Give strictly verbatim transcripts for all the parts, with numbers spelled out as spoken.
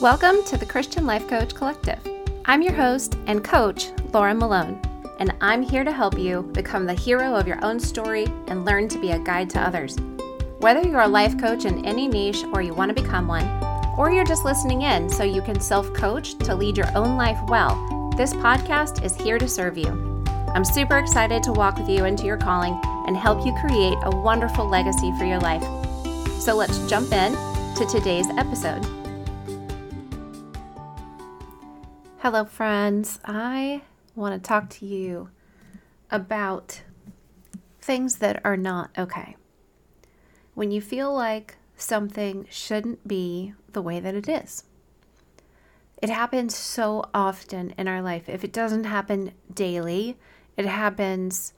Welcome to the Christian Life Coach Collective. I'm your host and coach, Laura Malone, and I'm here to help you become the hero of your own story and learn to be a guide to others. Whether you're a life coach in any niche or you want to become one, or you're just listening in so you can self-coach to lead your own life well, this podcast is here to serve you. I'm super excited to walk with you into your calling and help you create a wonderful legacy for your life. So let's jump in to today's episode. Hello, friends. I want to talk to you about things that are not okay. When you feel like something shouldn't be the way that it is. It happens so often in our life. If it doesn't happen daily, it happens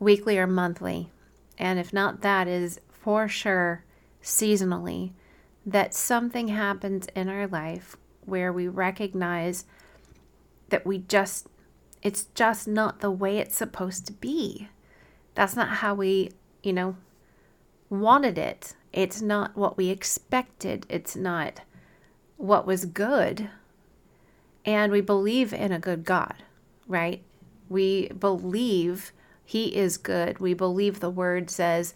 weekly or monthly. And if not, that is for sure seasonally, that something happens in our life where we recognize that we just, it's just not the way it's supposed to be. That's not how we, you know, wanted it. It's not what we expected. It's not what was good. And we believe in a good God, right? We believe He is good. We believe the Word says,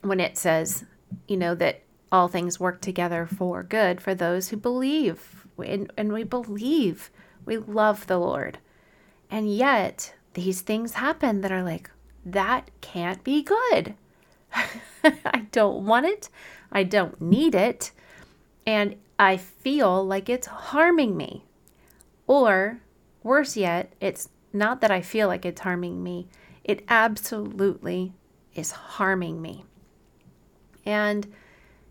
when it says, you know, that all things work together for good for those who believe. And, and we believe, we love the Lord. And yet these things happen that are like, that can't be good. I don't want it. I don't need it. And I feel like it's harming me. Or worse yet, it's not that I feel like it's harming me. It absolutely is harming me. And,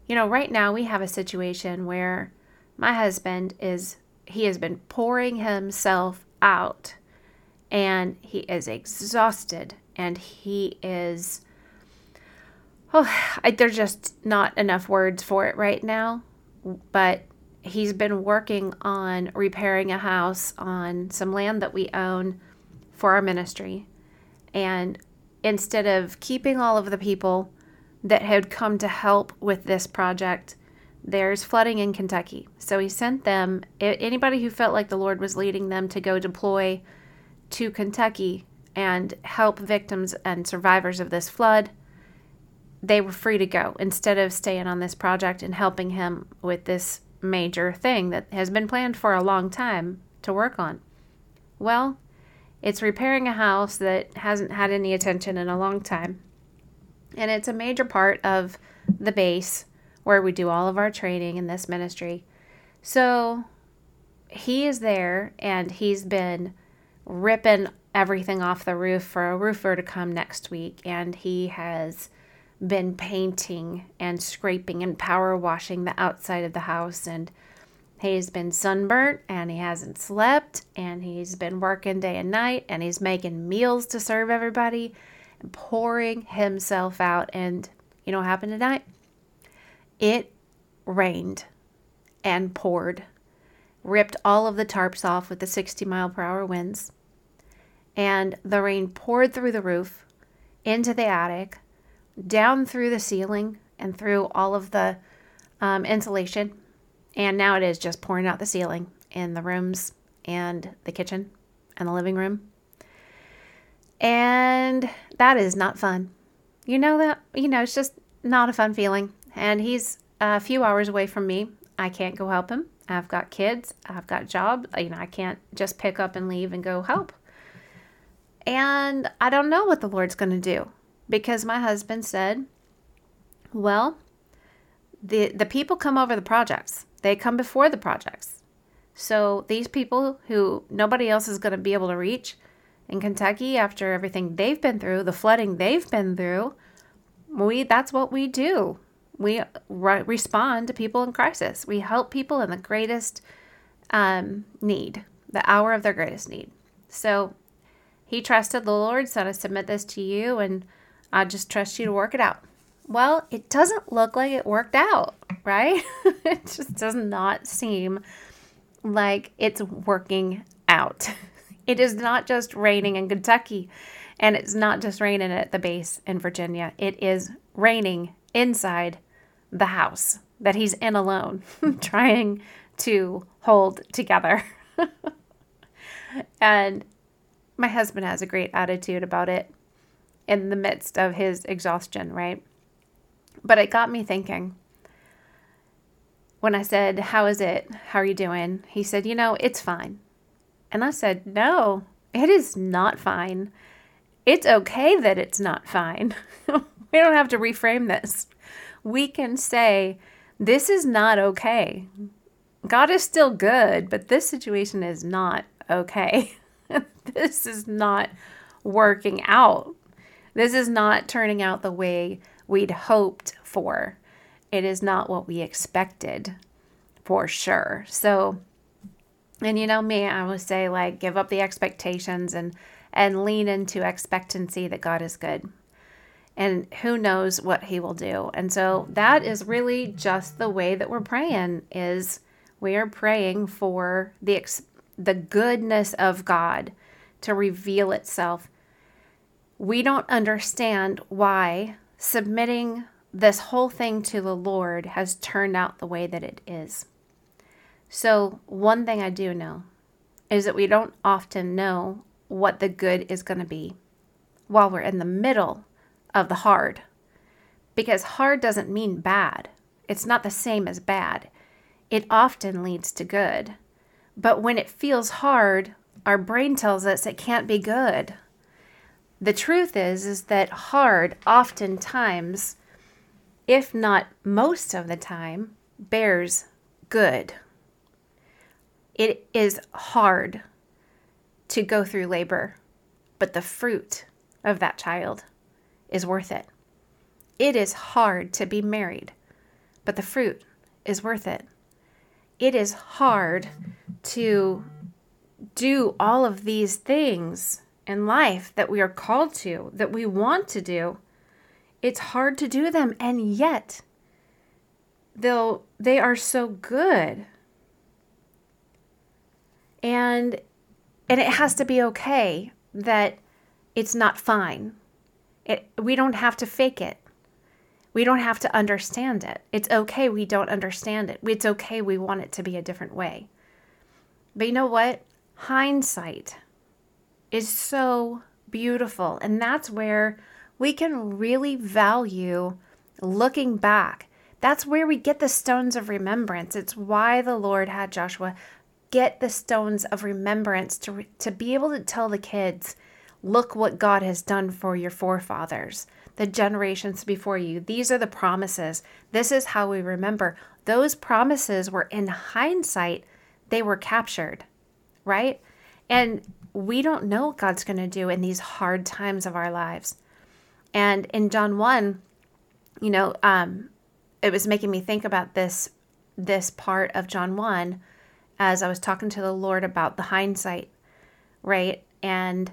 you know, right now we have a situation where my husband is, he has been pouring himself out, and he is exhausted, and he is, oh, I, there's just not enough words for it right now, but he's been working on repairing a house on some land that we own for our ministry, and instead of keeping all of the people that had come to help with this project, there's flooding in Kentucky. So he sent them, anybody who felt like the Lord was leading them to go deploy to Kentucky and help victims and survivors of this flood, they were free to go instead of staying on this project and helping him with this major thing that has been planned for a long time to work on. Well, it's repairing a house that hasn't had any attention in a long time. And it's a major part of the base where we do all of our training in this ministry. So he is there, and he's been ripping everything off the roof for a roofer to come next week. And he has been painting and scraping and power washing the outside of the house. And he's been sunburnt, and he hasn't slept, and he's been working day and night, and he's making meals to serve everybody and pouring himself out. And you know what happened tonight? It rained and poured, ripped all of the tarps off with the sixty mile per hour winds, and the rain poured through the roof, into the attic, down through the ceiling, and through all of the um, insulation, and now it is just pouring out the ceiling in the rooms and the kitchen and the living room, and that is not fun. You know that, you know, it's just not a fun feeling. And he's a few hours away from me. I can't go help him. I've got kids. I've got a job. You know, I can't just pick up and leave and go help. And I don't know what the Lord's going to do, because my husband said, well, the the people come over the projects. They come before the projects. So these people who nobody else is going to be able to reach in Kentucky after everything they've been through, the flooding they've been through, we that's what we do. We re- respond to people in crisis. We help people in the greatest um, need, the hour of their greatest need. So he trusted the Lord, said, I submit this to you, and I just trust you to work it out. Well, it doesn't look like it worked out, right? It just does not seem like it's working out. It is not just raining in Kentucky, and it's not just raining at the base in Virginia. It is raining inside the house that he's in alone, trying to hold together. And my husband has a great attitude about it in the midst of his exhaustion, right? But it got me thinking. When I said, how is it? How are you doing? He said, you know, it's fine. And I said, no, it is not fine. It's okay that it's not fine. We don't have to reframe this. We can say, this is not okay. God is still good, but this situation is not okay. This is not working out. This is not turning out the way we'd hoped for. It is not what we expected, for sure. So, and you know me, I would say, like, give up the expectations and, and lean into expectancy that God is good. And who knows what he will do. And so that is really just the way that we're praying, is we are praying for the ex- the goodness of God to reveal itself. We don't understand why submitting this whole thing to the Lord has turned out the way that it is. So one thing I do know is that we don't often know what the good is going to be while we're in the middle of the hard. Because hard doesn't mean bad. It's not the same as bad. It often leads to good. But when it feels hard, our brain tells us it can't be good. The truth is, is that hard oftentimes, if not most of the time, bears good. It is hard to go through labor, but the fruit of that child is worth it. It is hard to be married, but the fruit is worth it. It is hard to do all of these things in life that we are called to, that we want to do. It's hard to do them, and yet they'll, they are so good. And, and it has to be okay that it's not fine. It, we don't have to fake it. We don't have to understand it. It's okay we don't understand it. It's okay we want it to be a different way. But you know what? Hindsight is so beautiful, and that's where we can really value looking back. That's where we get the stones of remembrance. It's why the Lord had Joshua get the stones of remembrance to, to be able to tell the kids, look what God has done for your forefathers, the generations before you. These are the promises. This is how we remember. Those promises were in hindsight. They were captured, right? And we don't know what God's going to do in these hard times of our lives. And in John one, you know, um, it was making me think about this, this part of John one as I was talking to the Lord about the hindsight, right? And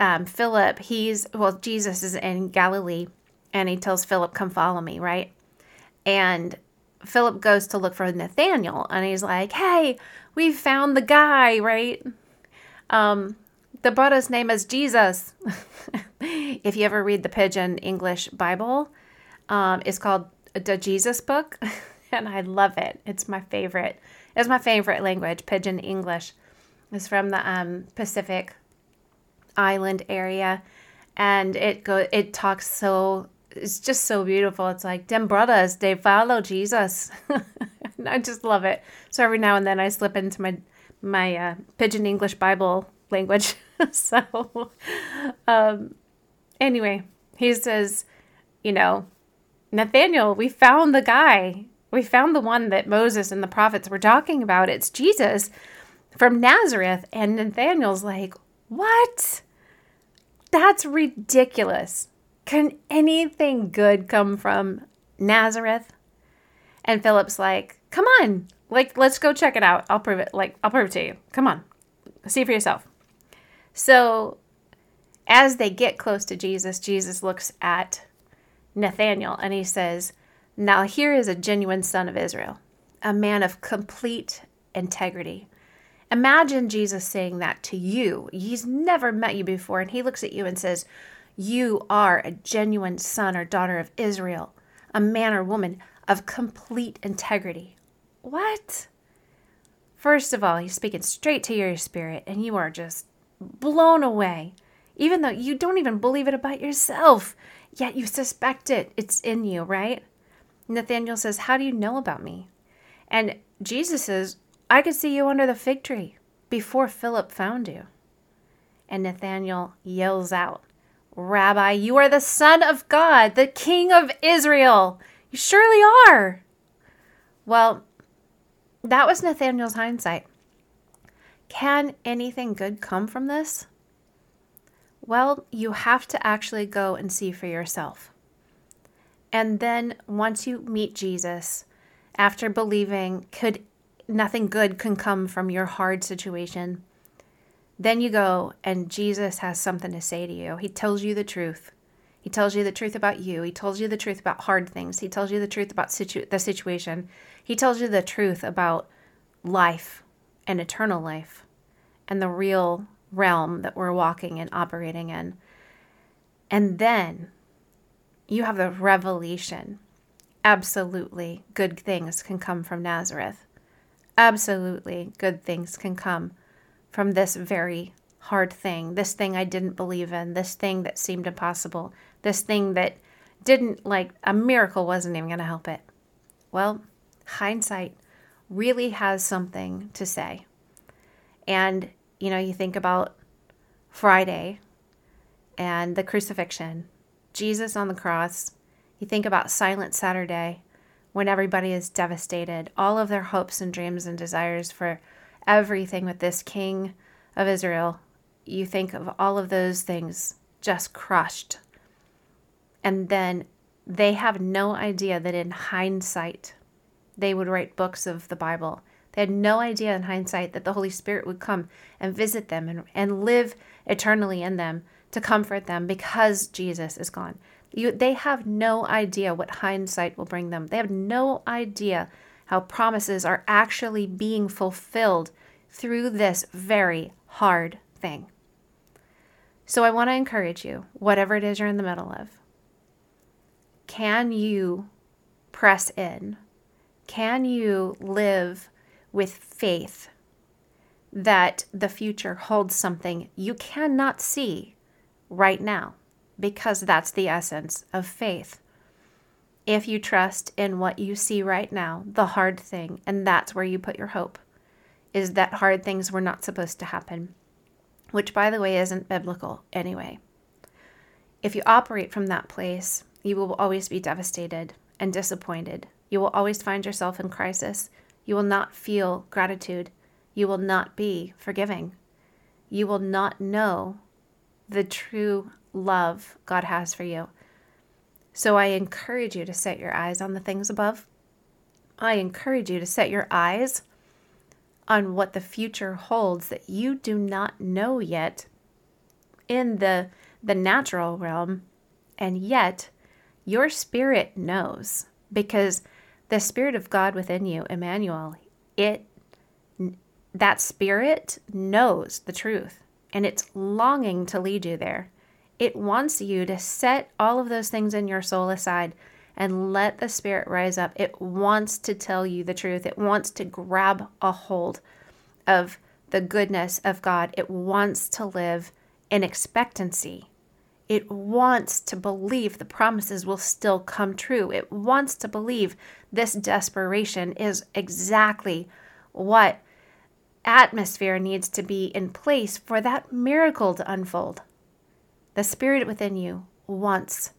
um, Philip, he's, well, Jesus is in Galilee, and he tells Philip, come follow me, right? And Philip goes to look for Nathanael, and he's like, hey, we found the guy, right? Um, the brother's name is Jesus. If you ever read the Pidgin English Bible, um, it's called The Jesus Book, and I love it. It's my favorite. It's my favorite language, Pidgin English. It's from the um, Pacific island area, and it go. It talks so, it's just so beautiful. It's like, them brothers, they follow Jesus. And I just love it. So every now and then I slip into my, my uh, Pidgin English Bible language. So, um, anyway, he says, you know, Nathanael, we found the guy. We found the one that Moses and the prophets were talking about. It's Jesus from Nazareth. And Nathanael's like, what? That's ridiculous. Can anything good come from Nazareth? And Philip's like, come on, like, let's go check it out. I'll prove it. Like, I'll prove it to you. Come on, see for yourself. So as they get close to Jesus, Jesus looks at Nathanael and he says, now here is a genuine son of Israel, a man of complete integrity. Imagine Jesus saying that to you. He's never met you before, and he looks at you and says, you are a genuine son or daughter of Israel, a man or woman of complete integrity. What? First of all, he's speaking straight to your spirit, and you are just blown away. Even though you don't even believe it about yourself, yet you suspect it. It's in you, right? Nathanael says, how do you know about me? And Jesus says, I could see you under the fig tree before Philip found you. And Nathanael yells out, Rabbi, you are the Son of God, the King of Israel. You surely are. Well, that was Nathanael's hindsight. Can anything good come from this? Well, you have to actually go and see for yourself. And then once you meet Jesus, after believing could nothing good can come from your hard situation, then you go and Jesus has something to say to you. He tells you the truth. He tells you the truth about you. He tells you the truth about hard things. He tells you the truth about situ- the situation. He tells you the truth about life and eternal life and the real realm that we're walking and operating in. And then you have the revelation. Absolutely good things can come from Nazareth. Absolutely good things can come from this very hard thing, this thing I didn't believe in, this thing that seemed impossible, this thing that didn't, like, a miracle wasn't even going to help it. Well, hindsight really has something to say. And, you know, you think about Friday and the crucifixion, Jesus on the cross. You think about Silent Saturday when everybody is devastated, all of their hopes and dreams and desires for everything with this King of Israel, you think of all of those things just crushed. And then they have no idea that in hindsight, they would write books of the Bible. They had no idea in hindsight that the Holy Spirit would come and visit them and, and live eternally in them to comfort them because Jesus is gone. You, they have no idea what hindsight will bring them. They have no idea how promises are actually being fulfilled through this very hard thing. So I want to encourage you, whatever it is you're in the middle of, can you press in? Can you live with faith that the future holds something you cannot see right now? Because that's the essence of faith. If you trust in what you see right now, the hard thing, and that's where you put your hope, is that hard things were not supposed to happen, which, by the way, isn't biblical anyway. If you operate from that place, you will always be devastated and disappointed. You will always find yourself in crisis. You will not feel gratitude. You will not be forgiving. You will not know the true love God has for you. So I encourage you to set your eyes on the things above. I encourage you to set your eyes on what the future holds that you do not know yet in the, the natural realm. And yet your spirit knows, because the Spirit of God within you, Emmanuel, it that spirit knows the truth, and it's longing to lead you there. It wants you to set all of those things in your soul aside and let the Spirit rise up. It wants to tell you the truth. It wants to grab a hold of the goodness of God. It wants to live in expectancy. It wants to believe the promises will still come true. It wants to believe this desperation is exactly what atmosphere needs to be in place for that miracle to unfold. The Spirit within you wants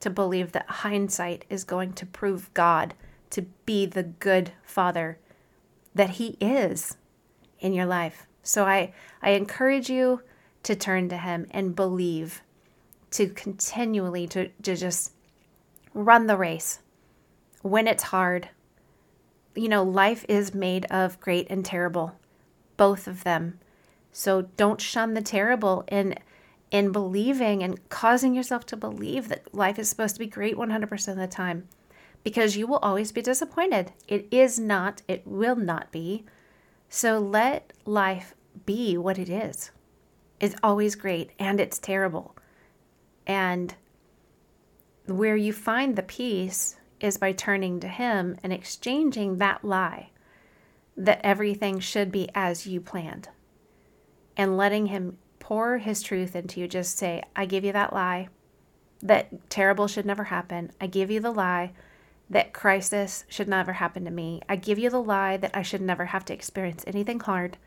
to believe that hindsight is going to prove God to be the good Father that He is in your life. So I, I encourage you to turn to Him and believe, to continually to, to just run the race when it's hard. You know, life is made of great and terrible, both of them. So don't shun the terrible in in believing and causing yourself to believe that life is supposed to be great one hundred percent of the time, because you will always be disappointed. It is not, it will not be. So let life be what it is. It's always great and it's terrible. And where you find the peace is by turning to Him and exchanging that lie that everything should be as you planned, and letting him pour his truth into you. Just say, I give you that lie that terrible should never happen. I give you the lie that crisis should never happen to me. I give you the lie that I should never have to experience anything hard.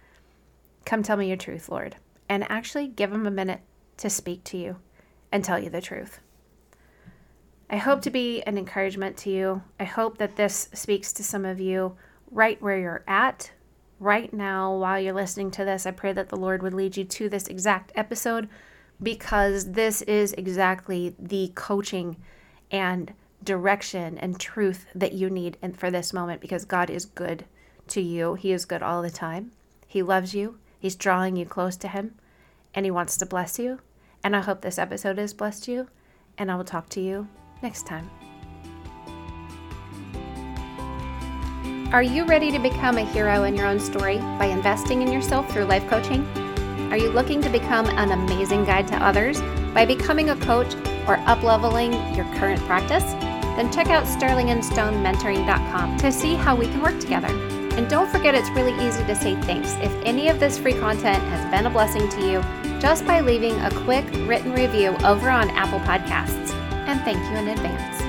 Come tell me your truth, Lord. And actually give him a minute to speak to you and tell you the truth. I hope to be an encouragement to you. I hope that this speaks to some of you right where you're at right now while you're listening to this. I pray that the Lord would lead you to this exact episode, because this is exactly the coaching and direction and truth that you need and for this moment, because God is good to you. He is good all the time. He loves you. He's drawing you close to him, and he wants to bless you. And I hope this episode has blessed you, and I will talk to you next time. Are you ready to become a hero in your own story by investing in yourself through life coaching? Are you looking to become an amazing guide to others by becoming a coach or up-leveling your current practice? Then check out sterling and stone mentoring dot com to see how we can work together. And don't forget, it's really easy to say thanks if any of this free content has been a blessing to you just by leaving a quick written review over on Apple Podcasts. And thank you in advance.